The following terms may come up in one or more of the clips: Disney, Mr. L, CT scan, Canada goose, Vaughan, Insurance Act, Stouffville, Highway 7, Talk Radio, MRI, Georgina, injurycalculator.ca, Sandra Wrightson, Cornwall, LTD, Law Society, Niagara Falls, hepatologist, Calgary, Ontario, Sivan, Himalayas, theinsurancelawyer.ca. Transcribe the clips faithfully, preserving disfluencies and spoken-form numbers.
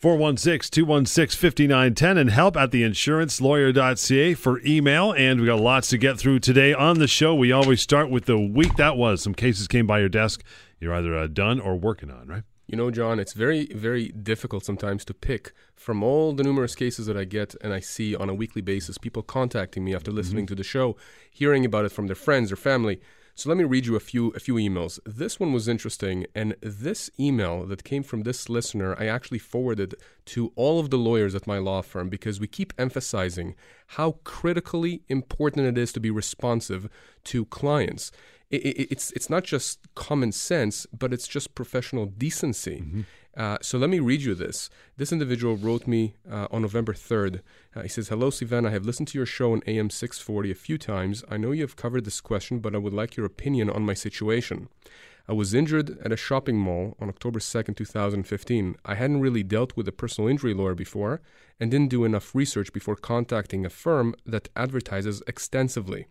four one six, two one six, five nine one zero and help at the insurance lawyer dot c a for email. And we got lots to get through today on the show. We always start with the week that was. Some cases came by your desk you're either uh, done or working on, right? You know, John, it's very, very difficult sometimes to pick from all the numerous cases that I get and I see on a weekly basis, people contacting me after listening mm-hmm. to the show, hearing about it from their friends or family. So let me read you a few a few emails. This one was interesting, and this email that came from this listener, I actually forwarded to all of the lawyers at my law firm because we keep emphasizing how critically important it is to be responsive to clients. It, it, it's, it's not just common sense, but it's just professional decency. Mm-hmm. Uh, so let me read you this. This individual wrote me uh, on November third. Uh, he says, "Hello, Sivan. I have listened to your show on A M six forty a few times. I know you have covered this question, but I would like your opinion on my situation. I was injured at a shopping mall on October second, two thousand fifteen. I hadn't really dealt with a personal injury lawyer before and didn't do enough research before contacting a firm that advertises extensively."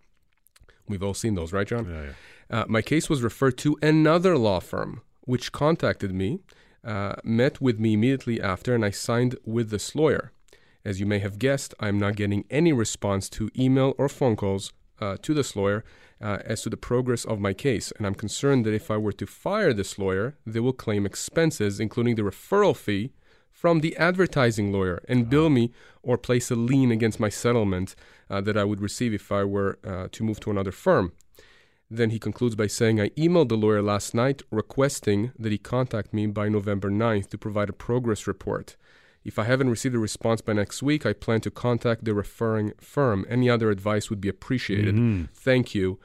We've all seen those, right, John? Yeah, yeah. Uh, my case was referred to another law firm, which contacted me, uh, met with me immediately after, and I signed with this lawyer. As you may have guessed, I'm not getting any response to email or phone calls uh, to this lawyer uh, as to the progress of my case, and I'm concerned that if I were to fire this lawyer, they will claim expenses, including the referral fee, from the advertising lawyer and bill me or place a lien against my settlement uh, that I would receive if I were uh, to move to another firm. Then he concludes by saying, "I emailed the lawyer last night requesting that he contact me by November ninth to provide a progress report. If I haven't received a response by next week, I plan to contact the referring firm. Any other advice would be appreciated. Mm-hmm. Thank you,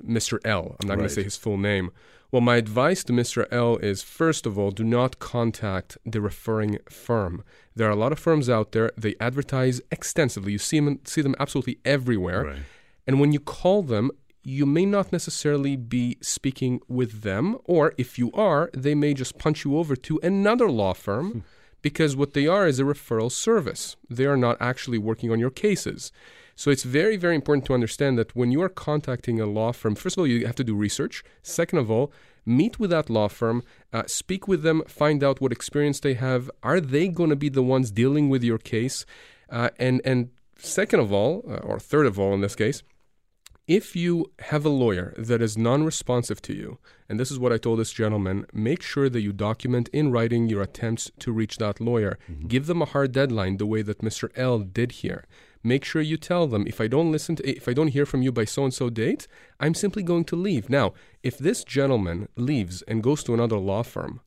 Mister L." I'm not right. going to say his full name. Well, my advice to Mister L is, first of all, do not contact the referring firm. There are a lot of firms out there. They advertise extensively. You see them, see them absolutely everywhere. Right. And when you call them, you may not necessarily be speaking with them, or if you are, they may just punch you over to another law firm hmm. because what they are is a referral service. They are not actually working on your cases. So it's very, very important to understand that when you are contacting a law firm, first of all, you have to do research. Second of all, meet with that law firm, uh, speak with them, find out what experience they have. Are they going to be the ones dealing with your case? Uh, and, and second of all, uh, or third of all in this case, if you have a lawyer that is non-responsive to you, and this is what I told this gentleman, make sure that you document in writing your attempts to reach that lawyer. Mm-hmm. Give them a hard deadline the way that Mister L did here. Make sure you tell them, if I don't listen to, if I don't hear from you by so-and-so date, I'm simply going to leave. Now, if this gentleman leaves and goes to another law firm,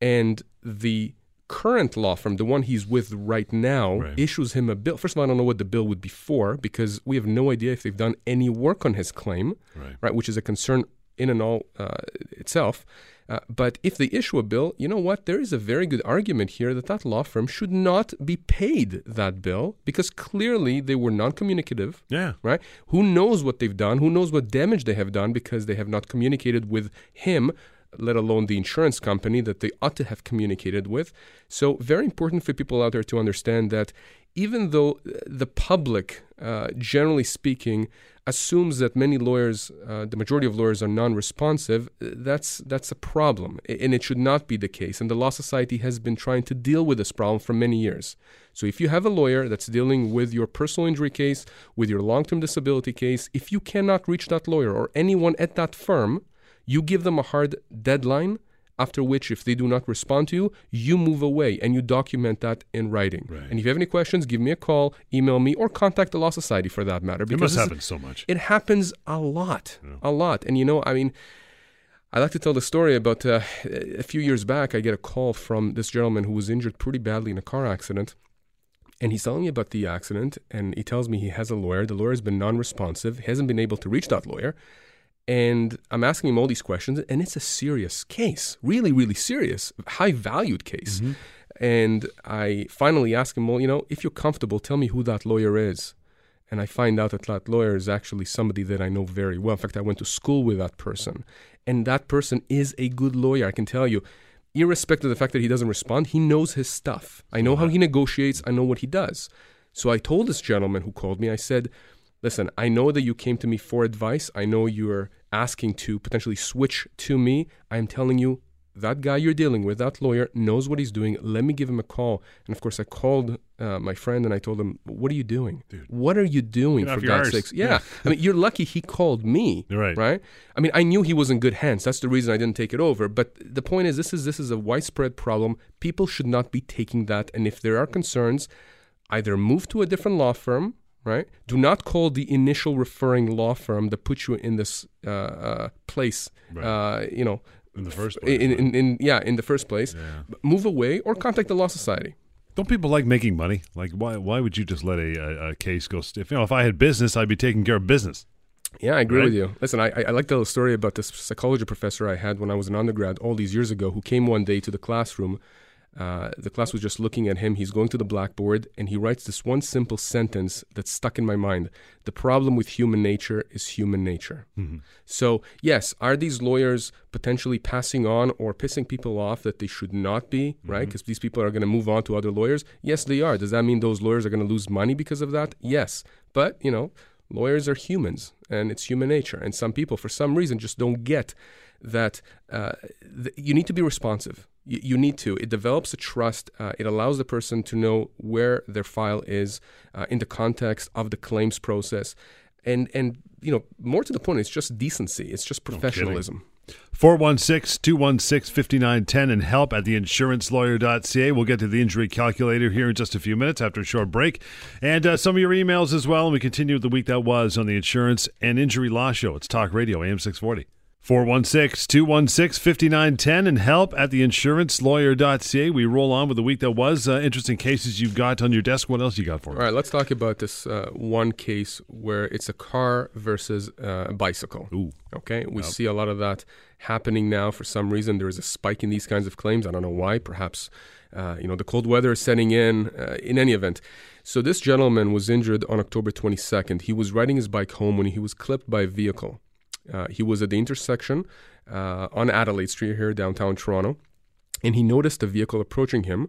and the current law firm, the one he's with right now, right. issues him a bill. First of all, I don't know what the bill would be for, because we have no idea if they've done any work on his claim, right? right which is a concern in and all uh, itself. Uh, but if they issue a bill, you know what? There is a very good argument here that that law firm should not be paid that bill, because clearly they were non-communicative. Yeah. Right? Who knows what they've done? Who knows what damage they have done because they have not communicated with him, let alone the insurance company that they ought to have communicated with. So very important for people out there to understand that even though the public, uh, generally speaking, assumes that many lawyers, uh, the majority of lawyers are non-responsive, that's that's a problem, and it should not be the case. And the Law Society has been trying to deal with this problem for many years. So if you have a lawyer that's dealing with your personal injury case, with your long-term disability case, if you cannot reach that lawyer or anyone at that firm, you give them a hard deadline, after which if they do not respond to you, you move away and you document that in writing. Right. And if you have any questions, give me a call, email me, or contact the Law Society for that matter. It must happen so much. It happens a lot, yeah. a lot. And you know, I mean, I like to tell the story about uh, a few years back, I get a call from this gentleman who was injured pretty badly in a car accident. And he's telling me about the accident, and he tells me he has a lawyer. The lawyer's been non-responsive, hasn't been able to reach that lawyer. And I'm asking him all these questions, and it's a serious case, really, really serious, high-valued case. Mm-hmm. And I finally ask him, well, you know, if you're comfortable, tell me who that lawyer is. And I find out that that lawyer is actually somebody that I know very well. In fact, I went to school with that person. And that person is a good lawyer, I can tell you. Irrespective of the fact that he doesn't respond, he knows his stuff. I know how he negotiates. I know what he does. So I told this gentleman who called me, I said, listen, I know that you came to me for advice. I know you're asking to potentially switch to me. I'm telling you that guy you're dealing with, that lawyer, knows what he's doing. Let me give him a call. And, of course, I called uh, my friend and I told him, what are you doing? Dude. What are you doing, Get for God's sakes? Yeah. yeah. I mean, you're lucky he called me, right. right? I mean, I knew he was in good hands. That's the reason I didn't take it over. But the point is, this is this is a widespread problem. People should not be taking that. And if there are concerns, either move to a different law firm, right? Do not call the initial referring law firm that put you in this uh, uh, place, right. uh, you know, In the first place. In, in, in, yeah, in the first place. Yeah. Move away or contact the Law Society. Don't people like making money? Like, why Why would you just let a, a, a case go stiff? You know, if I had business, I'd be taking care of business. Yeah, I agree right? with you. Listen, I, I like the little story about this psychology professor I had when I was an undergrad all these years ago who came one day to the classroom. Uh, the class was just looking at him. He's going to the blackboard, and he writes this one simple sentence that's stuck in my mind. The problem with human nature is human nature. Mm-hmm. So, yes, are these lawyers potentially passing on or pissing people off that they should not be, mm-hmm. right? Because these people are going to move on to other lawyers. Yes, they are. Does that mean those lawyers are going to lose money because of that? Yes. But, you know, lawyers are humans, and it's human nature. And some people, for some reason, just don't get that uh, th- you need to be responsive. You need to. It develops a trust. Uh, it allows the person to know where their file is uh, in the context of the claims process. And, and you know, more to the point, it's just decency. It's just professionalism. four one six, two one six, five nine one zero and help at the insurance lawyer dot c a. We'll get to the injury calculator here in just a few minutes after a short break. And uh, some of your emails as well. And we continue the week that was on the Insurance and Injury Law Show. It's Talk Radio, A M six forty. four one six, two one six, five nine one zero and help at the insurance lawyer dot c a. We roll on with the week that was. Uh, interesting cases you've got on your desk. What else you got for us? All right, let's talk about this uh, one case where it's a car versus uh, a bicycle. Ooh. Okay, we yep. see a lot of that happening now. For some reason, there is a spike in these kinds of claims. I don't know why. Perhaps uh, you know the cold weather is setting in. Uh, in any event. So this gentleman was injured on October twenty-second. He was riding his bike home when he was clipped by a vehicle. Uh, he was at the intersection uh, on Adelaide Street here, downtown Toronto, and he noticed a vehicle approaching him.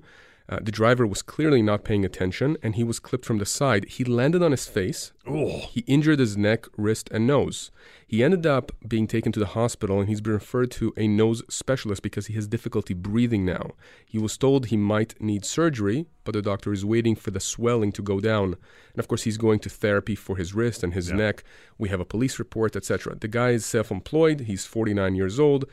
Uh, the driver was clearly not paying attention, and he was clipped from the side. He landed on his face. Ooh. He injured his neck, wrist, and nose. He ended up being taken to the hospital, and he's been referred to a nose specialist because he has difficulty breathing now. He was told he might need surgery, but the doctor is waiting for the swelling to go down. And, of course, he's going to therapy for his wrist and his yeah. neck. We have a police report, et cetera. The guy is self-employed. He's forty-nine years old.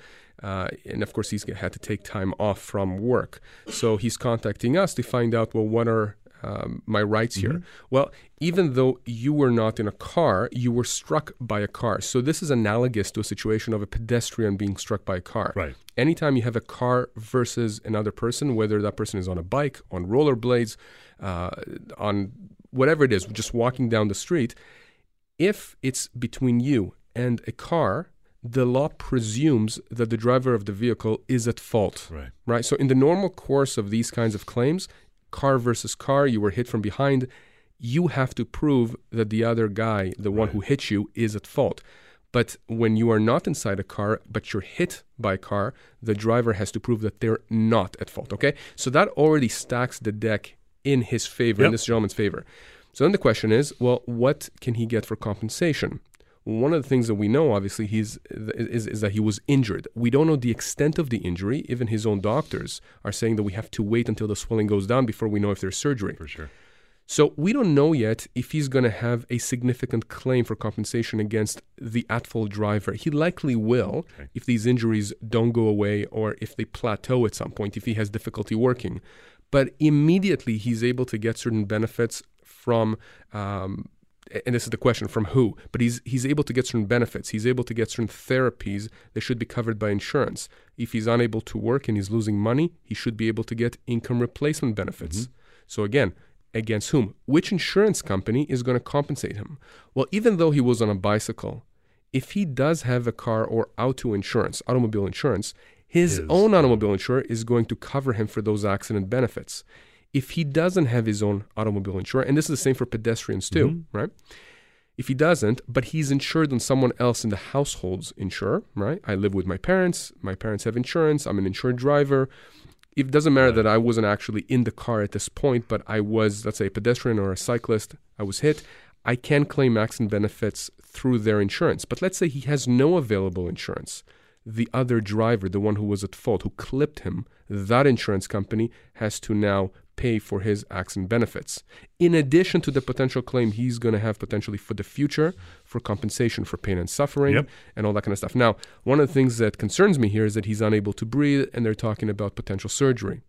Uh, and, of course, he's had to take time off from work. So he's contacting us to find out, well, what are um, my rights mm-hmm. here? Well, even though you were not in a car, you were struck by a car. So this is analogous to a situation of a pedestrian being struck by a car. Right. Anytime you have a car versus another person, whether that person is on a bike, on rollerblades, uh, on whatever it is, just walking down the street, if it's between you and a car, the law presumes that the driver of the vehicle is at fault, right. right? So in the normal course of these kinds of claims, car versus car, you were hit from behind, you have to prove that the other guy, the right. one who hit you, is at fault. But when you are not inside a car, but you're hit by a car, the driver has to prove that they're not at fault, okay? So that already stacks the deck in his favor, yep. in this gentleman's favor. So then the question is, well, what can he get for compensation? One of the things that we know, obviously, he's, is, is that he was injured. We don't know the extent of the injury. Even his own doctors are saying that we have to wait until the swelling goes down before we know if there's surgery. For sure. So we don't know yet if he's going to have a significant claim for compensation against the at-fault driver. He likely will okay. if these injuries don't go away or if they plateau at some point, if he has difficulty working. But immediately he's able to get certain benefits from... Um, and this is the question, from who? But he's he's able to get certain benefits. He's able to get certain therapies that should be covered by insurance. If he's unable to work and he's losing money, he should be able to get income replacement benefits. Mm-hmm. So again, against whom? Which insurance company is going to compensate him? Well, even though he was on a bicycle, if he does have a car or auto insurance, automobile insurance, his, his. own automobile insurer is going to cover him for those accident benefits. If he doesn't have his own automobile insurance, and this is the same for pedestrians too, mm-hmm. right? If he doesn't, but he's insured on someone else in the household's insurer, right? I live with my parents. My parents have insurance. I'm an insured driver. It doesn't matter right. that I wasn't actually in the car at this point, but I was, let's say, a pedestrian or a cyclist. I was hit. I can claim accident benefits through their insurance. But let's say he has no available insurance. the other driver, the one who was at fault, who clipped him, that insurance company has to now pay for his accident benefits, in addition to the potential claim he's going to have potentially for the future for compensation for pain and suffering, yep, and all that kind of stuff. Now, one of the things that concerns me here is that he's unable to breathe, and they're talking about potential surgery.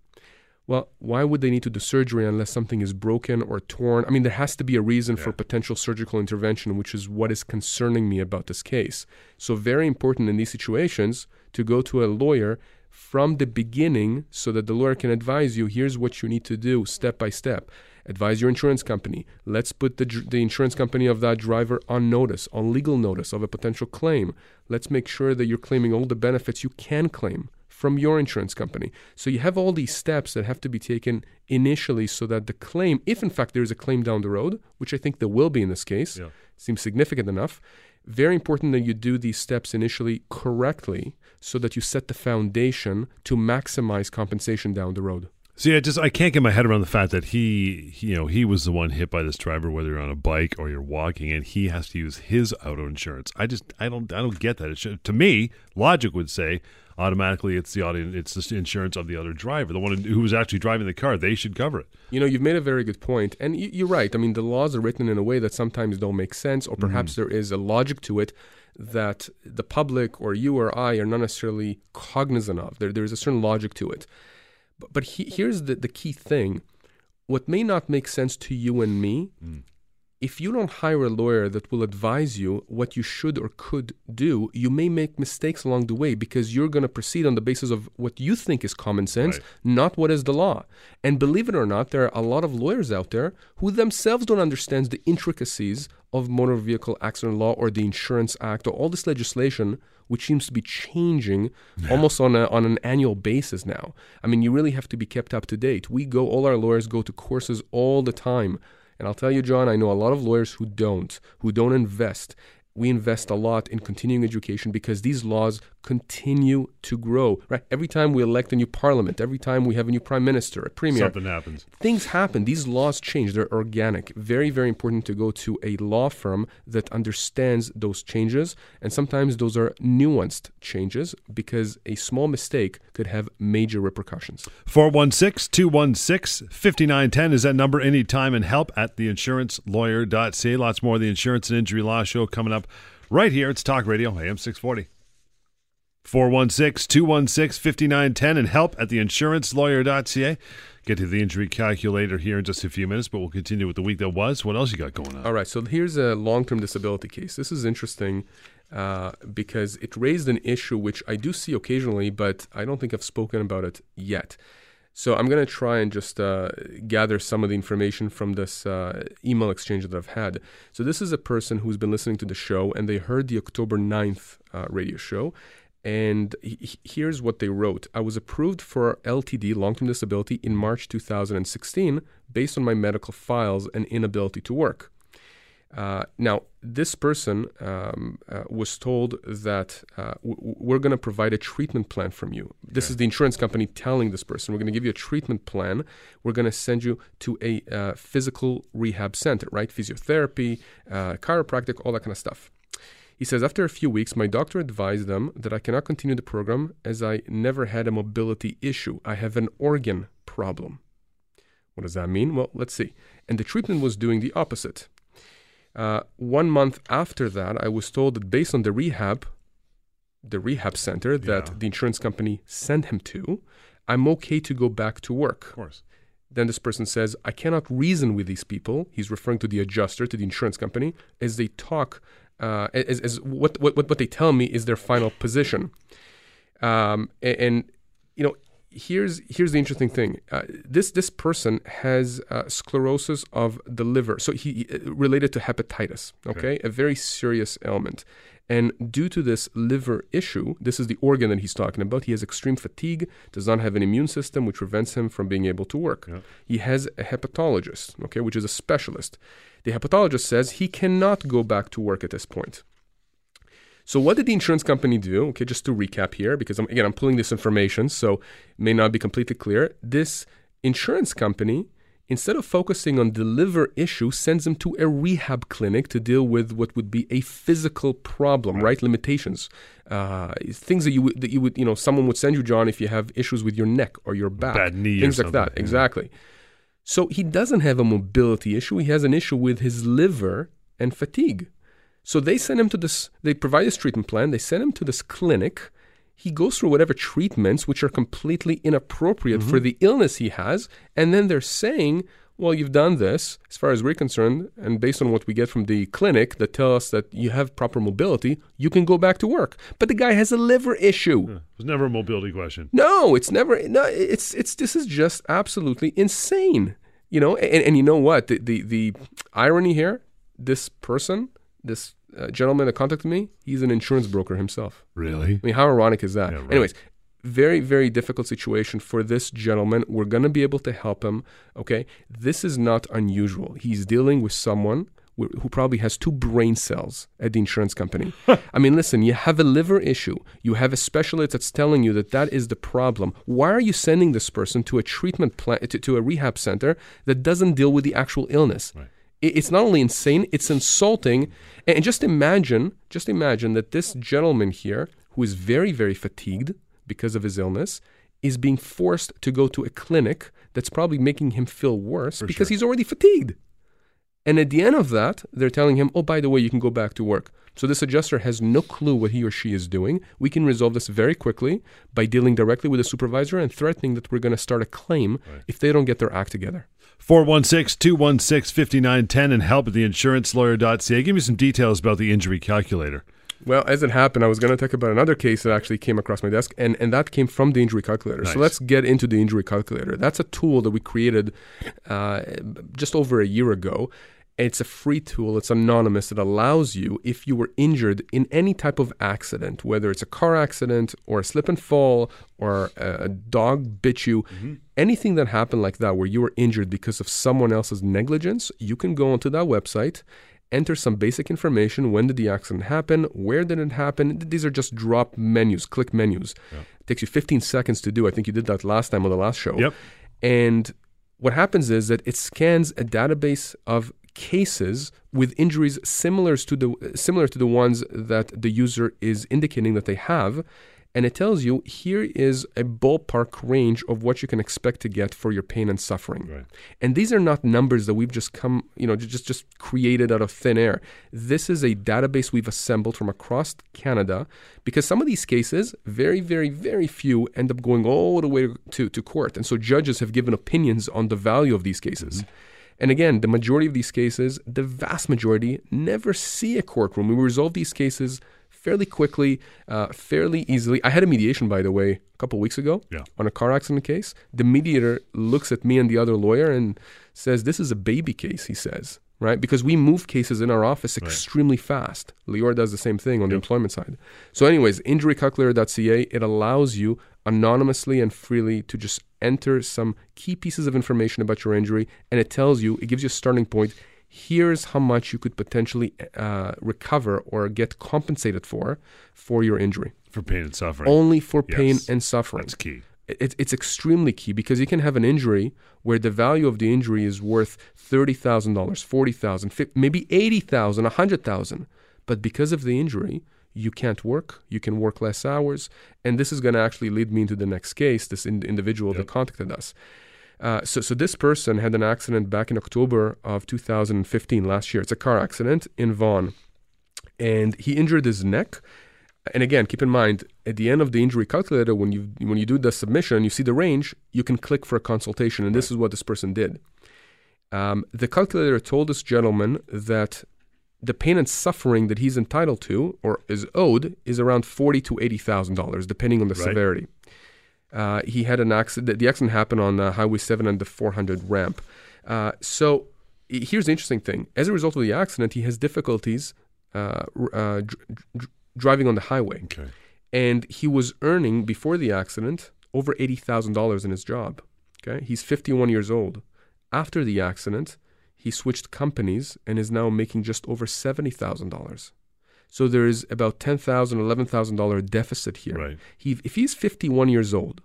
Well, why would they need to do surgery unless something is broken or torn? I mean, there has to be a reason, yeah, for potential surgical intervention, which is what is concerning me about this case. So very important in these situations to go to a lawyer from the beginning so that the lawyer can advise you, here's what you need to do step by step. Advise your insurance company. Let's put the the insurance company of that driver on notice, on legal notice of a potential claim. Let's make sure that you're claiming all the benefits you can claim from your insurance company. So you have all these steps that have to be taken initially so that the claim, if in fact there is a claim down the road, which I think there will be in this case, yeah, seems significant enough, very important that you do these steps initially correctly so that you set the foundation to maximize compensation down the road. See, I just I can't get my head around the fact that he, he, you know, he was the one hit by this driver, whether you're on a bike or you're walking, and he has to use his auto insurance. I just I don't I don't get that. It should, to me, logic would say automatically it's the auto, it's the insurance of the other driver, the one who was actually driving the car. They should cover it. You know, you've made a very good point, and you, you're right. I mean, the laws are written in a way that sometimes don't make sense, or perhaps mm. there is a logic to it that the public or you or I are not necessarily cognizant of. There there is a certain logic to it. But, but he, here's the, the key thing. What may not make sense to you and me, mm. if you don't hire a lawyer that will advise you what you should or could do, you may make mistakes along the way because you're going to proceed on the basis of what you think is common sense, right, not what is the law. And believe it or not, there are a lot of lawyers out there who themselves don't understand the intricacies of motor vehicle accident law or the Insurance Act or all this legislation, which seems to be changing yeah. almost on a, on an annual basis now. I mean, you really have to be kept up to date. We go, all our lawyers go to courses all the time. And I'll tell you, John, I know a lot of lawyers who don't, who don't invest. We invest a lot in continuing education because these laws continue to grow, right? Every time we elect a new parliament, every time we have a new prime minister, a premier. Something happens. Things happen. These laws change. They're organic. Very, very important to go to a law firm that understands those changes. And sometimes those are nuanced changes because a small mistake could have major repercussions. four one six, two one six, five nine one zero is that number. Anytime, and help at the insurance lawyer dot c a. Lots more of the Insurance and Injury Law Show coming up right here. It's Talk Radio, A M six forty. four one six, two one six, five nine one zero and help at the insurance lawyer dot c a. Get to the injury calculator here in just a few minutes, but we'll continue with the week that was. What else you got going on? All right, so here's a long-term disability case. This is interesting uh, because it raised an issue which I do see occasionally, but I don't think I've spoken about it yet. So I'm going to try and just uh, gather some of the information from this uh, email exchange that I've had. So this is a person who's been listening to the show, and they heard the October ninth uh, radio show. And he, here's what they wrote. I was approved for L T D, long-term disability, in March two thousand sixteen based on my medical files and inability to work. Uh, now, this person um, uh, was told that uh, w- we're going to provide a treatment plan from you. This okay. is the insurance company telling this person, we're going to give you a treatment plan. We're going to send you to a uh, physical rehab center, right? Physiotherapy, uh, chiropractic, all that kind of stuff. He says, after a few weeks, my doctor advised them that I cannot continue the program as I never had a mobility issue. I have an organ problem. What does that mean? Well, let's see. And the treatment was doing the opposite. Uh, one month after that, I was told that based on the rehab, the rehab center that yeah. the insurance company sent him to, I'm okay to go back to work. Of course. Then this person says, I cannot reason with these people. He's referring to the adjuster, to the insurance company, as they talk Uh, as, as what, what what they tell me is their final position. Um, and, and, you know, here's here's the interesting thing. Uh, this this person has uh, sclerosis of the liver. So he related to hepatitis, okay? okay? A very serious ailment. And due to this liver issue, this is the organ that he's talking about. He has extreme fatigue, does not have an immune system, which prevents him from being able to work. Yeah. He has a hepatologist, okay, which is a specialist. The hepatologist says he cannot go back to work at this point. So what did the insurance company do? Okay, just to recap here, because I'm, again, I'm pulling this information, so it may not be completely clear. This insurance company instead of focusing on the liver issue, sends him to a rehab clinic to deal with what would be a physical problem, right? Limitations, uh, things that you would, that you would, you know, someone would send you, John, if you have issues with your neck or your back, bad knee, things or like that. Yeah. Exactly. So he doesn't have a mobility issue. He has an issue with his liver and fatigue. So they send him to this, they provide this treatment plan. They send him to this clinic. He goes through whatever treatments, which are completely inappropriate mm-hmm. for the illness he has. And then they're saying, well, you've done this, as far as we're concerned, and based on what we get from the clinic that tell us that you have proper mobility, you can go back to work. But the guy has a liver issue. Yeah, it was never a mobility question. No, it's never. No, it's it's. This is just absolutely insane. You know, and, and you know what? The, the, the irony here, this person, this Uh, gentleman that contacted me, he's an insurance broker himself. Really? I mean, how ironic is that? Yeah, right. Anyways, very, very difficult situation for this gentleman. We're going to be able to help him, okay? This is not unusual. He's dealing with someone wh- who probably has two brain cells at the insurance company. I mean, listen, you have a liver issue. You have a specialist that's telling you that that is the problem. Why are you sending this person to a treatment plan, to, to a rehab center that doesn't deal with the actual illness? Right. It's not only insane, it's insulting. And just imagine, just imagine that this gentleman here, who is very, very fatigued because of his illness, is being forced to go to a clinic that's probably making him feel worse For because sure. he's already fatigued. And at the end of that, they're telling him, oh, by the way, you can go back to work. So this adjuster has no clue what he or she is doing. We can resolve this very quickly by dealing directly with the supervisor and threatening that we're going to start a claim right. if they don't get their act together. four one six, two one six, five nine one zero and help at the insurance lawyer dot c a. Give me some details about the injury calculator. Well, as it happened, I was going to talk about another case that actually came across my desk, and, and that came from the injury calculator. Nice. So let's get into the injury calculator. That's a tool that we created uh, just over a year ago. It's a free tool. It's anonymous. It allows you, if you were injured in any type of accident, whether it's a car accident or a slip and fall or a dog bit you, mm-hmm. anything that happened like that where you were injured because of someone else's negligence, you can go onto that website, enter some basic information. When did the accident happen? Where did it happen? These are just drop menus, click menus. Yeah. It takes you fifteen seconds to do. I think you did that last time on the last show. Yep. And what happens is that it scans a database of cases with injuries similar to the similar to the ones that the user is indicating that they have, and it tells you here is a ballpark range of what you can expect to get for your pain and suffering. Right. And these are not numbers that we've just come, you know, just just created out of thin air. This is a database we've assembled from across Canada because some of these cases, very, very, very few, end up going all the way to to court, and so judges have given opinions on the value of these cases. Mm-hmm. And again, the majority of these cases, the vast majority, never see a courtroom. We resolve these cases fairly quickly, uh, fairly easily. I had a mediation, by the way, a couple of weeks ago yeah. on a car accident case. The mediator looks at me and the other lawyer and says, this is a baby case, he says, right? Because we move cases in our office extremely right. fast. Lior does the same thing on yep. the employment side. So anyways, injury calculator dot c a, it allows you anonymously and freely to just enter some key pieces of information about your injury, and it tells you, it gives you a starting point. Here's how much you could potentially uh, recover or get compensated for, for your injury. For pain and suffering. Only for yes. pain and suffering. That's key. It, it's extremely key because you can have an injury where the value of the injury is worth thirty thousand dollars, forty thousand dollars, maybe eighty thousand dollars, one hundred thousand dollars. But because of the injury, you can't work, you can work less hours, and this is going to actually lead me into the next case, this in- individual yep. that contacted us. Uh, so, so this person had an accident back in October of two thousand fifteen, last year. It's a car accident in Vaughan, and he injured his neck. And again, keep in mind, at the end of the injury calculator, when you when you do the submission, you see the range, you can click for a consultation, and right. this is what this person did. Um, the calculator told this gentleman that the pain and suffering that he's entitled to or is owed is around forty to eighty thousand dollars, depending on the right. severity. Uh, he had an accident. The accident happened on uh, Highway seven and the four hundred ramp. Uh, so here's the interesting thing: as a result of the accident, he has difficulties uh, uh, dr- dr- driving on the highway, okay. and he was earning before the accident over eighty thousand dollars in his job. Okay, he's fifty-one years old. After the accident, he switched companies and is now making just over seventy thousand dollars. So there is about ten thousand dollars, eleven thousand dollars deficit here. Right. He, if he's fifty-one years old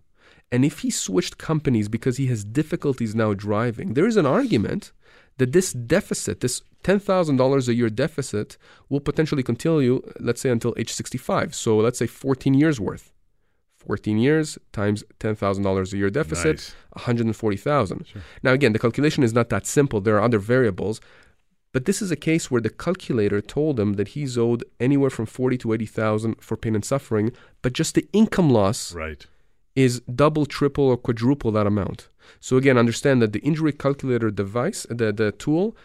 And if he switched companies because he has difficulties now driving, there is an argument that this deficit, this ten thousand dollars a year deficit, will potentially continue, let's say, until age sixty-five. So let's say fourteen years worth. fourteen years times ten thousand dollars a year deficit, nice. one hundred forty thousand dollars. Sure. Now, again, the calculation is not that simple. There are other variables. But this is a case where the calculator told him that he's owed anywhere from forty thousand dollars to eighty thousand dollars for pain and suffering, but just the income loss right. is double, triple, or quadruple that amount. So again, understand that the injury calculator device, the, the tool,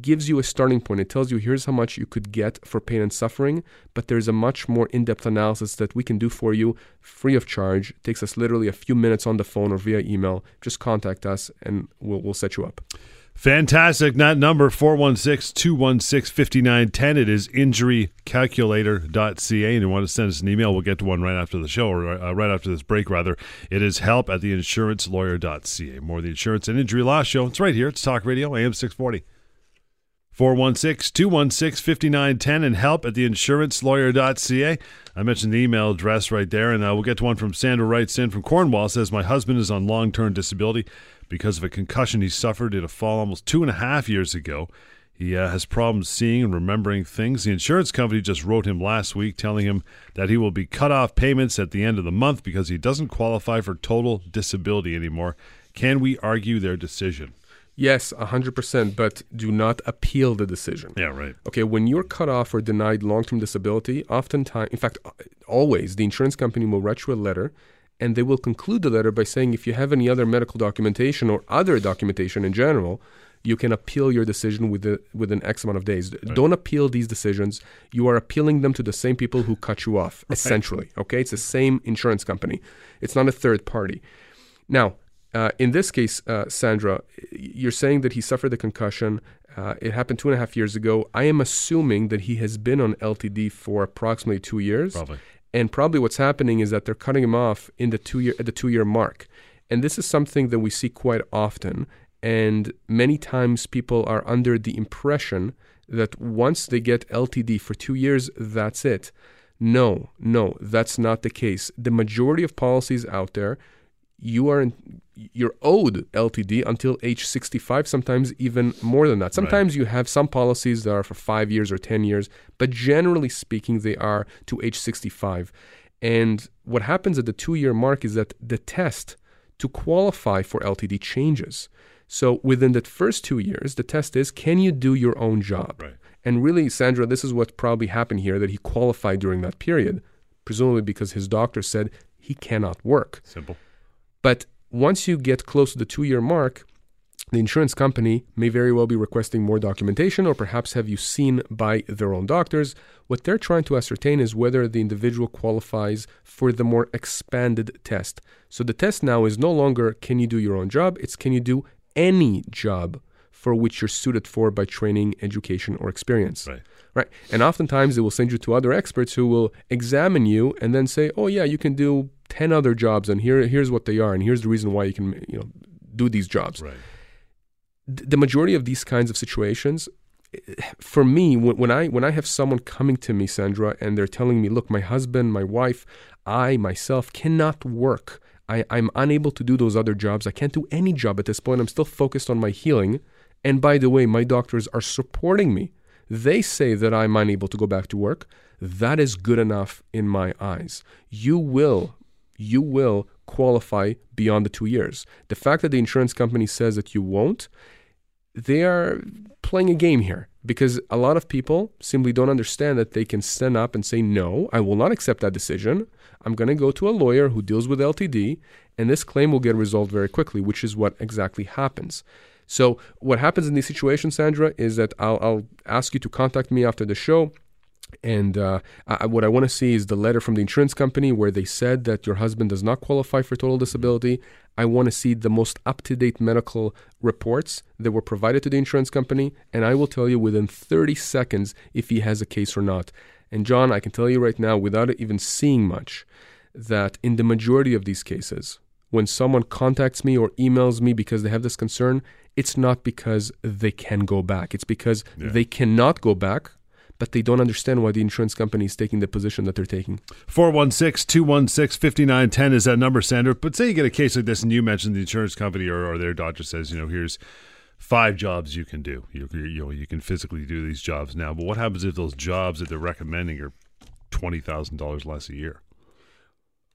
gives you a starting point. It tells you here's how much you could get for pain and suffering, but there's a much more in-depth analysis that we can do for you free of charge. It takes us literally a few minutes on the phone or via email. Just contact us and we'll, we'll set you up. Fantastic. That number, four one six, two one six, five nine one zero. It is injury calculator dot c a. And you want to send us an email, we'll get to one right after the show, or uh, right after this break, rather. It is help at the insurance lawyer dot c a. More of the Insurance and Injury Law Show. It's right here. It's Talk Radio, A M six forty. four one six, two one six, five nine one zero and help at the insurance lawyer dot c a. I mentioned the email address right there, and uh, we'll get to one from Sandra Wrightson from Cornwall. It says, my husband is on long-term disability because of a concussion he suffered in a fall almost two and a half years ago. He uh, has problems seeing and remembering things. The insurance company just wrote him last week telling him that he will be cut off payments at the end of the month because he doesn't qualify for total disability anymore. Can we argue their decision? Yes, one hundred percent, but do not appeal the decision. Yeah, right. Okay, when you're cut off or denied long-term disability, oftentimes, in fact, always, the insurance company will write you a letter, and they will conclude the letter by saying if you have any other medical documentation or other documentation in general, you can appeal your decision within, within X amount of days. Right. Don't appeal these decisions. You are appealing them to the same people who cut you off, right. essentially. Okay, it's the same insurance company. It's not a third party. Now, Uh, in this case, uh, Sandra, you're saying that he suffered a concussion. Uh, it happened two and a half years ago. I am assuming that he has been on L T D for approximately two years. Probably. And probably what's happening is that they're cutting him off in the two year at the two-year mark. And this is something that we see quite often. And many times people are under the impression that once they get L T D for two years, that's it. No, no, that's not the case. The majority of policies out there, you are in, you're owed L T D until age sixty-five, sometimes even more than that. Sometimes right. you have some policies that are for five years or ten years, but generally speaking, they are to age sixty-five. And what happens at the two-year mark is that the test to qualify for L T D changes. So within that first two years, the test is, can you do your own job? Right. And really, Sandra, this is what probably happened here, that he qualified during that period, presumably because his doctor said he cannot work. Simple. But once you get close to the two-year mark, the insurance company may very well be requesting more documentation or perhaps have you seen by their own doctors. What they're trying to ascertain is whether the individual qualifies for the more expanded test. So the test now is no longer can you do your own job, it's can you do any job for which you're suited for by training, education, or experience. Right. Right. And oftentimes they will send you to other experts who will examine you and then say, oh yeah, you can do ten other jobs, and here here's what they are, and here's the reason why you can you know do these jobs. Right. D- the majority of these kinds of situations, for me, when, when I when I have someone coming to me, Sandra, and they're telling me, look, my husband, my wife, I myself cannot work. I, I'm unable to do those other jobs. I can't do any job at this point. I'm still focused on my healing. And by the way, my doctors are supporting me. They say that I'm unable to go back to work. That is good enough in my eyes. You will... you will qualify beyond the two years. The fact that the insurance company says that you won't, they are playing a game here because a lot of people simply don't understand that they can stand up and say, no, I will not accept that decision. I'm going to go to a lawyer who deals with L T D, and this claim will get resolved very quickly, which is what exactly happens. So what happens in these situations, Sandra, is that I'll, I'll ask you to contact me after the show. And uh, I, what I want to see is the letter from the insurance company where they said that your husband does not qualify for total disability. I want to see the most up-to-date medical reports that were provided to the insurance company, and I will tell you within thirty seconds if he has a case or not. And John, I can tell you right now, without even seeing much, that in the majority of these cases, when someone contacts me or emails me because they have this concern, it's not because they can go back. It's because yeah. they cannot go back but they don't understand why the insurance company is taking the position that they're taking. four one six, two one six, five nine one zero is that number, Sandra. But say you get a case like this and you mention the insurance company or, or their doctor says, you know, here's five jobs you can do. You, you know, you can physically do these jobs now. But what happens if those jobs that they're recommending are twenty thousand dollars less a year?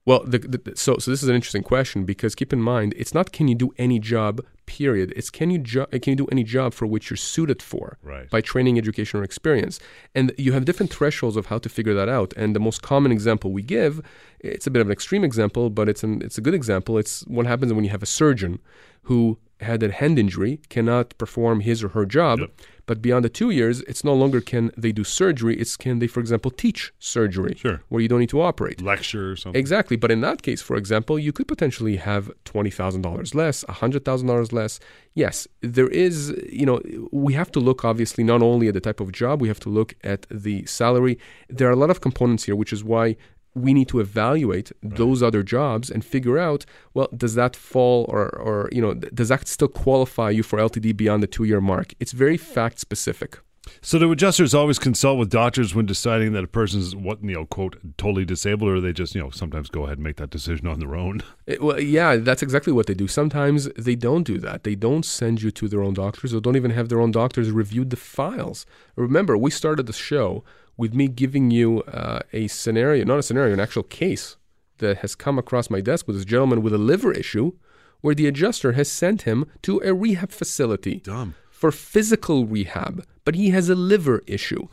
Well, the, the, so so this is an interesting question, because keep in mind, it's not can you do any job, period. It's can you jo- can you do any job for which you're suited for, right, by training, education, or experience. And you have different thresholds of how to figure that out. And the most common example we give, it's a bit of an extreme example, but it's an, it's a good example. It's what happens when you have a surgeon who had a hand injury, cannot perform his or her job, yep. but beyond the two years, it's no longer can they do surgery, it's can they, for example, teach surgery, sure. where you don't need to operate. Lecture or something. Exactly, but in that case, for example, you could potentially have twenty thousand dollars less, one hundred thousand dollars less. Yes, there is, you know, we have to look, obviously, not only at the type of job, we have to look at the salary. There are a lot of components here, which is why we need to evaluate right. those other jobs and figure out, well, does that fall or, or you know, does that still qualify you for L T D beyond the two-year mark? It's very fact-specific. So do adjusters always consult with doctors when deciding that a person's, what, you know, quote, totally disabled, or they just, you know, sometimes go ahead and make that decision on their own? It, well, yeah, that's exactly what they do. Sometimes they don't do that. They don't send you to their own doctors, or don't even have their own doctors review the files. Remember, we started the show with me giving you uh, a scenario, not a scenario, an actual case that has come across my desk with this gentleman with a liver issue where the adjuster has sent him to a rehab facility Dumb. for physical rehab, but he has a liver issue.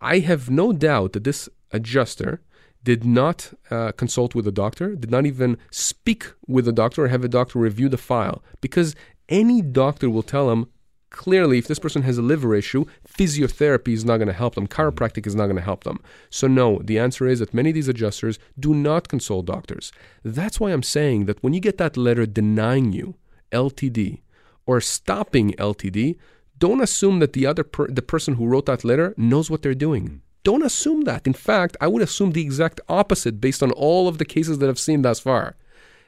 I have no doubt that this adjuster did not uh, consult with a doctor, did not even speak with a doctor or have a doctor review the file, because any doctor will tell him, clearly, if this person has a liver issue, physiotherapy is not going to help them. Chiropractic is not going to help them. So no, the answer is that many of these adjusters do not consult doctors. That's why I'm saying that when you get that letter denying you L T D or stopping L T D, don't assume that the other per- the person who wrote that letter knows what they're doing. Don't assume that. In fact, I would assume the exact opposite based on all of the cases that I've seen thus far.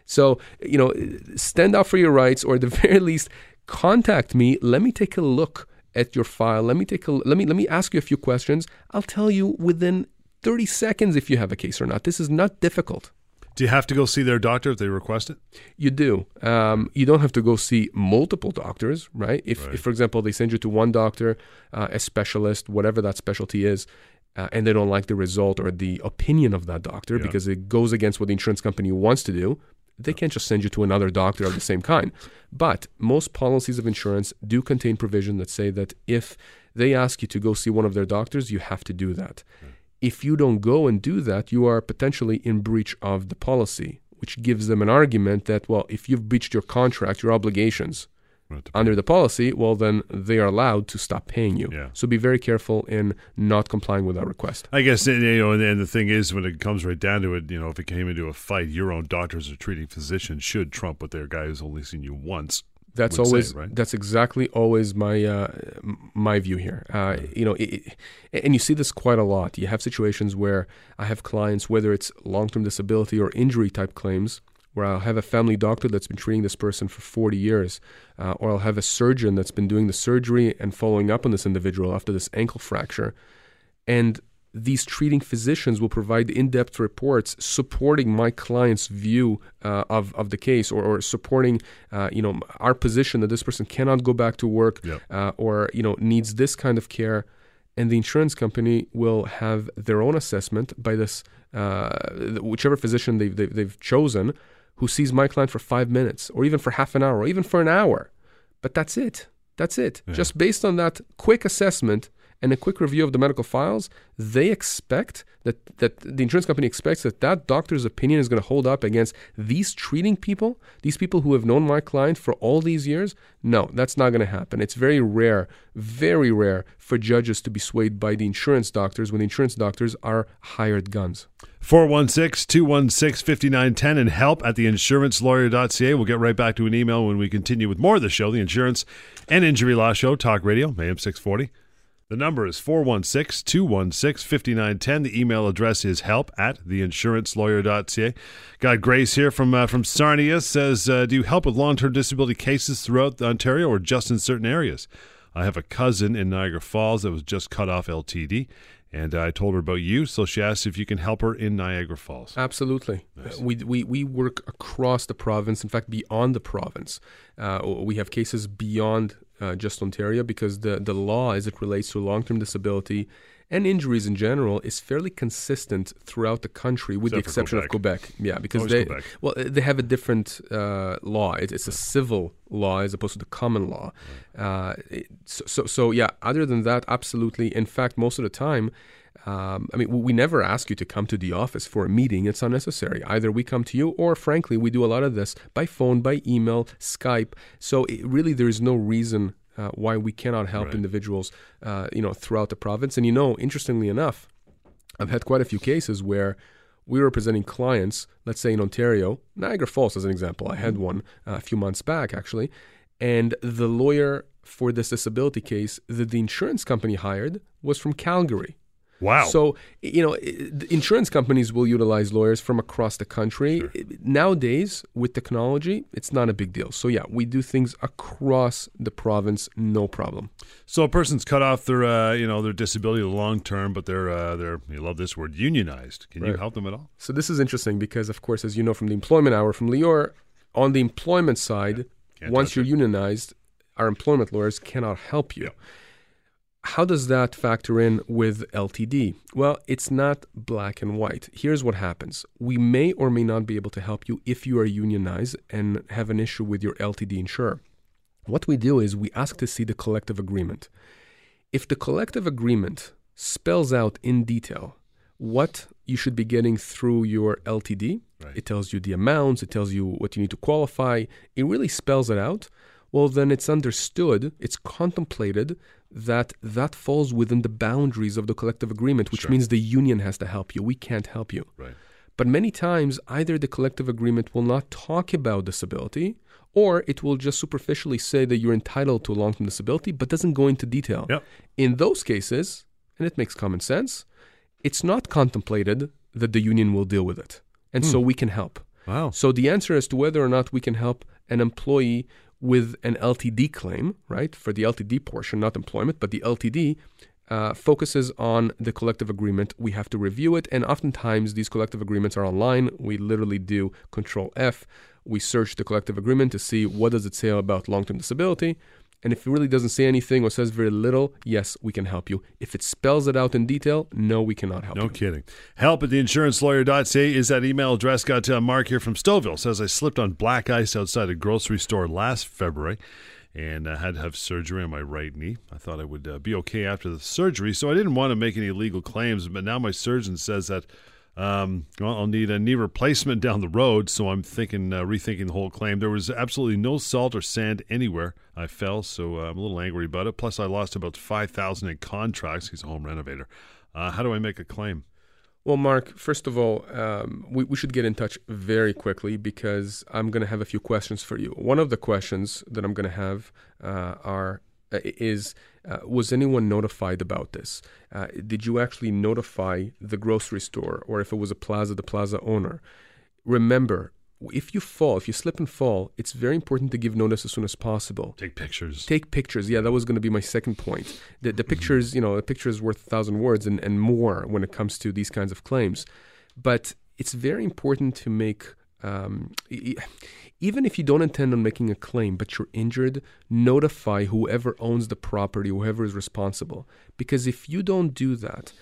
So, you know, stand up for your rights, or at the very least, contact me. Let me take a look at your file. Let me take a let me let me ask you a few questions. I'll tell you within thirty seconds if you have a case or not. This is not difficult. Do you have to go see their doctor if they request it? You do. Um, you don't have to go see multiple doctors, right? If, right. if for example, they send you to one doctor, uh, a specialist, whatever that specialty is, uh, and they don't like the result or the opinion of that doctor yeah. because it goes against what the insurance company wants to do, they can't just send you to another doctor of the same kind. But most policies of insurance do contain provisions that say that if they ask you to go see one of their doctors, you have to do that. Mm. If you don't go and do that, you are potentially in breach of the policy, which gives them an argument that, well, if you've breached your contract, your obligations under the policy, well, then they are allowed to stop paying you. Yeah. So be very careful in not complying with that request. I guess, you know, and the thing is, when it comes right down to it, you know, if it came into a fight, your own doctors or treating physician should trump what their guy who's only seen you once. That's always, say, right? That's exactly always my uh, my view here. Uh, yeah. You know, it, it, and you see this quite a lot. You have situations where I have clients, whether it's long-term disability or injury type claims, where I'll have a family doctor that's been treating this person for forty years, uh, or I'll have a surgeon that's been doing the surgery and following up on this individual after this ankle fracture. And these treating physicians will provide in-depth reports supporting my client's view uh, of, of the case, or, or supporting uh, you know, our position that this person cannot go back to work, yep. uh, or you know, needs this kind of care. And the insurance company will have their own assessment by this uh, whichever physician they've, they've, they've chosen, who sees my client for five minutes or even for half an hour or even for an hour. But that's it. That's it. Yeah. Just based on that quick assessment and a quick review of the medical files, they expect that, that the insurance company expects that that doctor's opinion is going to hold up against these treating people, these people who have known my client for all these years. No, that's not going to happen. It's very rare, very rare for judges to be swayed by the insurance doctors when the insurance doctors are hired guns. four one six, two one six, five nine one zero and help at the insurance lawyer dot c a. We'll get right back to an email when we continue with more of the show, the Insurance and Injury Law Show, Talk Radio, A M six forty. The number is four one six, two one six, five nine one zero. The email address is help at the insurance lawyer dot c a. Got Grace here from uh, from Sarnia. Says, uh, do you help with long-term disability cases throughout Ontario or just in certain areas? I have a cousin in Niagara Falls that was just cut off L T D And uh, I told her about you, so she asked if you can help her in Niagara Falls. Absolutely. Nice. Uh, we, we we work across the province, in fact, beyond the province. Uh, we have cases beyond uh, just Ontario because the, the law, as it relates to long-term disability and injuries in general, is fairly consistent throughout the country, with Except the exception Quebec. of Quebec. Yeah, because Always they Quebec. well they have a different uh, law. It, it's yeah. a civil law as opposed to the common law. Yeah. Uh, it, so, so, so yeah. Other than that, absolutely. In fact, most of the time, um, I mean, we, we never ask you to come to the office for a meeting. It's unnecessary. Either we come to you, or frankly, we do a lot of this by phone, by email, Skype. So it, really, there is no reason Uh, why we cannot help right. individuals, uh, you know, throughout the province. And, you know, interestingly enough, I've had quite a few cases where we're representing clients, let's say in Ontario, Niagara Falls as an example. I had one uh, a few months back, actually. And the lawyer for this disability case that the insurance company hired was from Calgary. Wow. So, you know, insurance companies will utilize lawyers from across the country. Sure. Nowadays, with technology, it's not a big deal. So, yeah, we do things across the province, no problem. So a person's cut off their, uh, you know, their disability long term, but they're, uh, they're, you love this word, unionized. Can right. you help them at all? So this is interesting because, of course, as you know from the employment hour from Lior, on the employment side, yeah. once you're it. unionized, our employment lawyers cannot help you. Yeah. How does that factor in with L T D? Well, it's not black and white. Here's what happens. We may or may not be able to help you if you are unionized and have an issue with your L T D insurer. What we do is we ask to see the collective agreement. If the collective agreement spells out in detail what you should be getting through your L T D, right. it tells you the amounts, it tells you what you need to qualify, it really spells it out. Well, then it's understood, it's contemplated that that falls within the boundaries of the collective agreement, which sure. means the union has to help you. We can't help you. Right. But many times, either the collective agreement will not talk about disability, or it will just superficially say that you're entitled to a long-term disability, but doesn't go into detail. Yep. In those cases, and it makes common sense, it's not contemplated that the union will deal with it. And hmm. so we can help. Wow. So the answer as to whether or not we can help an employee with an L T D claim, right, for the L T D portion, not employment, but the L T D uh, focuses on the collective agreement. We have to review it, and oftentimes these collective agreements are online. We literally do control F. We search the collective agreement to see what does it say about long-term disability, and if it really doesn't say anything or says very little, yes, we can help you. If it spells it out in detail, no, we cannot help you. No kidding. Help at the insurance lawyer dot c a is that email address. Got to Mark here from Stouffville. Says, I slipped on black ice outside a grocery store last February and I had to have surgery on my right knee. I thought I would uh, be okay after the surgery, so I didn't want to make any legal claims, but now my surgeon says that Um, well, I'll need a knee replacement down the road, so I'm thinking, uh, rethinking the whole claim. There was absolutely no salt or sand anywhere. I fell, so uh, I'm a little angry about it. Plus, I lost about five thousand dollars in contracts. He's a home renovator. Uh, how do I make a claim? Well, Mark, first of all, um, we, we should get in touch very quickly because I'm going to have a few questions for you. One of the questions that I'm going to have uh, are... is uh, was anyone notified about this? Uh, did you actually notify the grocery store, or if it was a plaza, the plaza owner? Remember, if you fall, if you slip and fall, it's very important to give notice as soon as possible. Take pictures. Take pictures. Yeah, that was going to be my second point. The, the pictures, you know, a picture is worth a thousand words and, and more when it comes to these kinds of claims. But it's very important to make... Um, e- Even if you don't intend on making a claim, but you're injured, notify whoever owns the property, whoever is responsible. Because if you don't do that,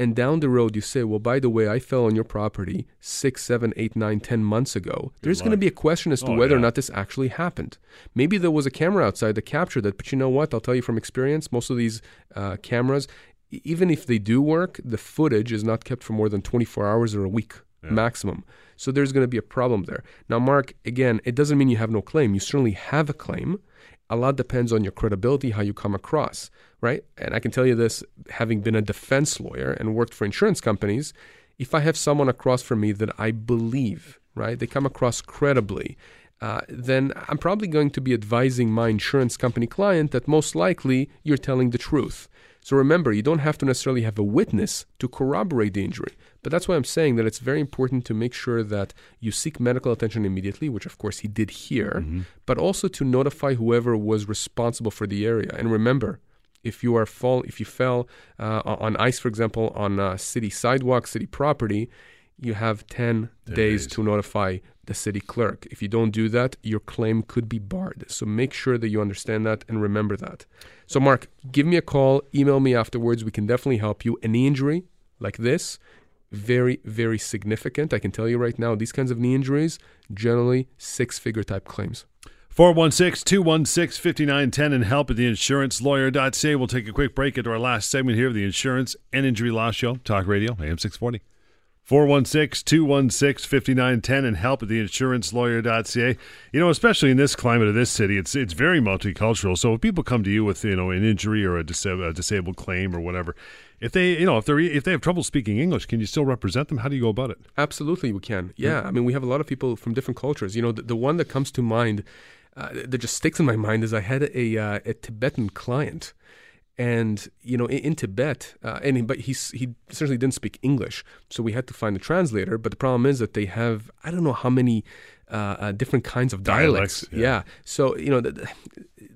and down the road you say, well, by the way, I fell on your property six, seven, eight, nine, ten months ago, Good there's going to be a question as to oh, whether yeah. or not this actually happened. Maybe there was a camera outside that captured it, but you know what? I'll tell you from experience, most of these uh, cameras, even if they do work, the footage is not kept for more than twenty-four hours or a week. Yeah. Maximum. So there's going to be a problem there. Now, Mark, again, it doesn't mean you have no claim. You certainly have a claim. A lot depends on your credibility, how you come across, right? And I can tell you this, having been a defense lawyer and worked for insurance companies, if I have someone across from me that I believe, right, they come across credibly, uh, then I'm probably going to be advising my insurance company client that most likely you're telling the truth. So remember, you don't have to necessarily have a witness to corroborate the injury. But that's why I'm saying that it's very important to make sure that you seek medical attention immediately, which of course he did here, mm-hmm. but also to notify whoever was responsible for the area. And remember, if you are fall, if you fell uh, on ice, for example, on a city sidewalk, city property, you have ten days to notify the city clerk. If you don't do that, your claim could be barred. So make sure that you understand that and remember that. So Mark, give me a call, email me afterwards. We can definitely help you. Any injury like this, very, very significant. I can tell you right now, these kinds of knee injuries, generally six-figure type claims. four one six, two one six, five nine one zero and help at the insurance lawyer dot c a. We'll take a quick break into our last segment here of the Insurance and Injury Law Show, Talk Radio, A M six forty. four one six, two one six, five nine one zero and help at the insurance lawyer dot c a. You know, especially in this climate of this city, it's it's very multicultural. So if people come to you with, you know, an injury or a, dis- a disabled claim or whatever, if they, you know, if they if they have trouble speaking English, can you still represent them? How do you go about it? Absolutely, we can. Yeah, I mean, we have a lot of people from different cultures. You know, the, the one that comes to mind, uh, that just sticks in my mind, is I had a uh, a Tibetan client. And, you know, in, in Tibet, uh, and he, but he, he certainly didn't speak English, so we had to find a translator. But the problem is that they have, I don't know how many uh, uh, different kinds of dialects. dialects yeah. yeah. So, you know, th- th-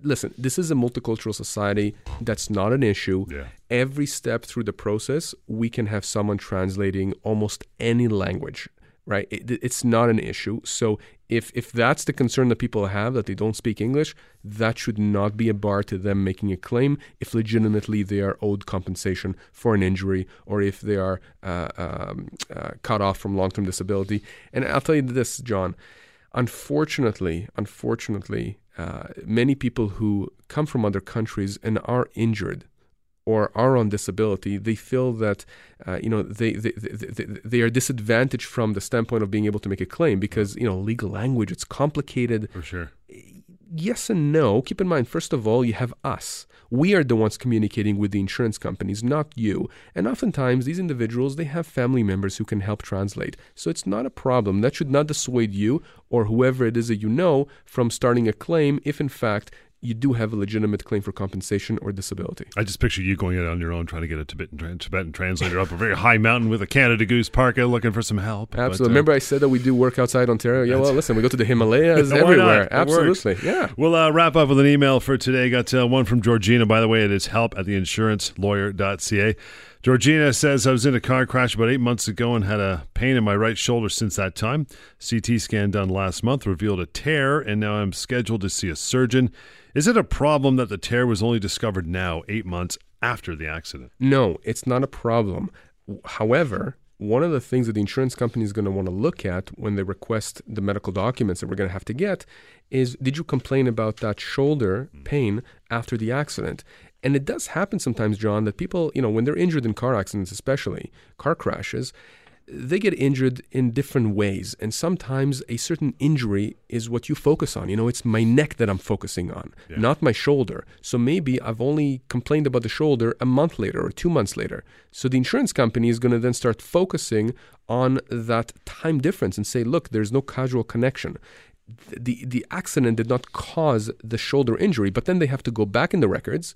listen, this is a multicultural society. That's not an issue. Yeah. Every step through the process, we can have someone translating almost any language, right? It, it's not an issue. So if if that's the concern that people have, that they don't speak English, that should not be a bar to them making a claim if legitimately they are owed compensation for an injury or if they are uh, um, uh, cut off from long-term disability. And I'll tell you this, John, unfortunately, unfortunately, uh, many people who come from other countries and are injured or are on disability, they feel that uh, you know they they, they they are disadvantaged from the standpoint of being able to make a claim because, you know, legal language, it's complicated. For sure. Yes and no. Keep in mind, first of all, you have us. We are the ones communicating with the insurance companies, not you. And oftentimes, these individuals, they have family members who can help translate. So it's not a problem. That should not dissuade you or whoever it is that you know from starting a claim if, in fact, you do have a legitimate claim for compensation or disability. I just picture you going out on your own trying to get a Tibetan, Tibetan translator up a very high mountain with a Canada goose parka looking for some help. Absolutely. But, uh, remember I said that we do work outside Ontario? Yeah, well, listen, we go to the Himalayas everywhere. Not? Absolutely. Yeah. We'll uh, wrap up with an email for today. Got uh, one from Georgina, by the way. It is help at the insurance lawyer dot c a. Georgina says, I was in a car crash about eight months ago and had a pain in my right shoulder since that time. C T scan done last month revealed a tear, and now I'm scheduled to see a surgeon. Is it a problem that the tear was only discovered now, eight months after the accident? No, it's not a problem. However, one of the things that the insurance company is going to want to look at when they request the medical documents that we're going to have to get is, did you complain about that shoulder pain after the accident? And it does happen sometimes, John, that people, you know, when they're injured in car accidents, especially car crashes, they get injured in different ways. And sometimes a certain injury is what you focus on. You know, it's my neck that I'm focusing on, yeah. not my shoulder. So maybe I've only complained about the shoulder a month later or two months later. So the insurance company is going to then start focusing on that time difference and say, look, there's no causal connection. The, the accident did not cause the shoulder injury, but then they have to go back in the records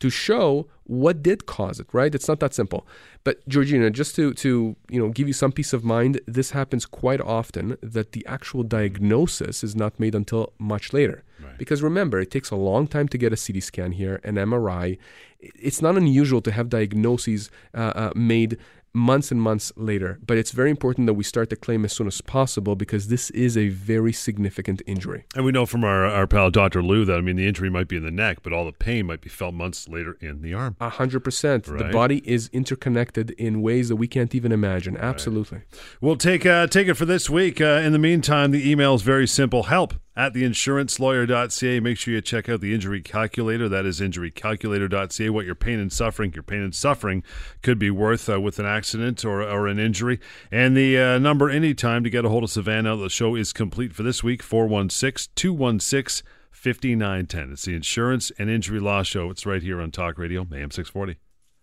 to show what did cause it, right? It's not that simple. But Georgina, just to to you know give you some peace of mind, this happens quite often that the actual diagnosis is not made until much later. Right. Because remember, it takes a long time to get a C T scan here, an M R I. It's not unusual to have diagnoses uh, uh, made months and months later. But it's very important that we start the claim as soon as possible because this is a very significant injury. And we know from our, our pal, Doctor Lou, that, I mean, the injury might be in the neck, but all the pain might be felt months later in the arm. A hundred percent. The body is interconnected in ways that we can't even imagine. Absolutely. Right. We'll take, uh, take it for this week. Uh, in the meantime, the email is very simple. Help at the insurance lawyer dot c a. Make sure you check out the Injury Calculator. That is injury calculator dot c a. What your pain and suffering, your pain and suffering could be worth uh, with an accident or, or an injury. And the uh, number anytime to get a hold of Savannah, the show is complete for this week, four one six, two one six, five nine one zero. It's the Insurance and Injury Law Show. It's right here on Talk Radio, A M six forty.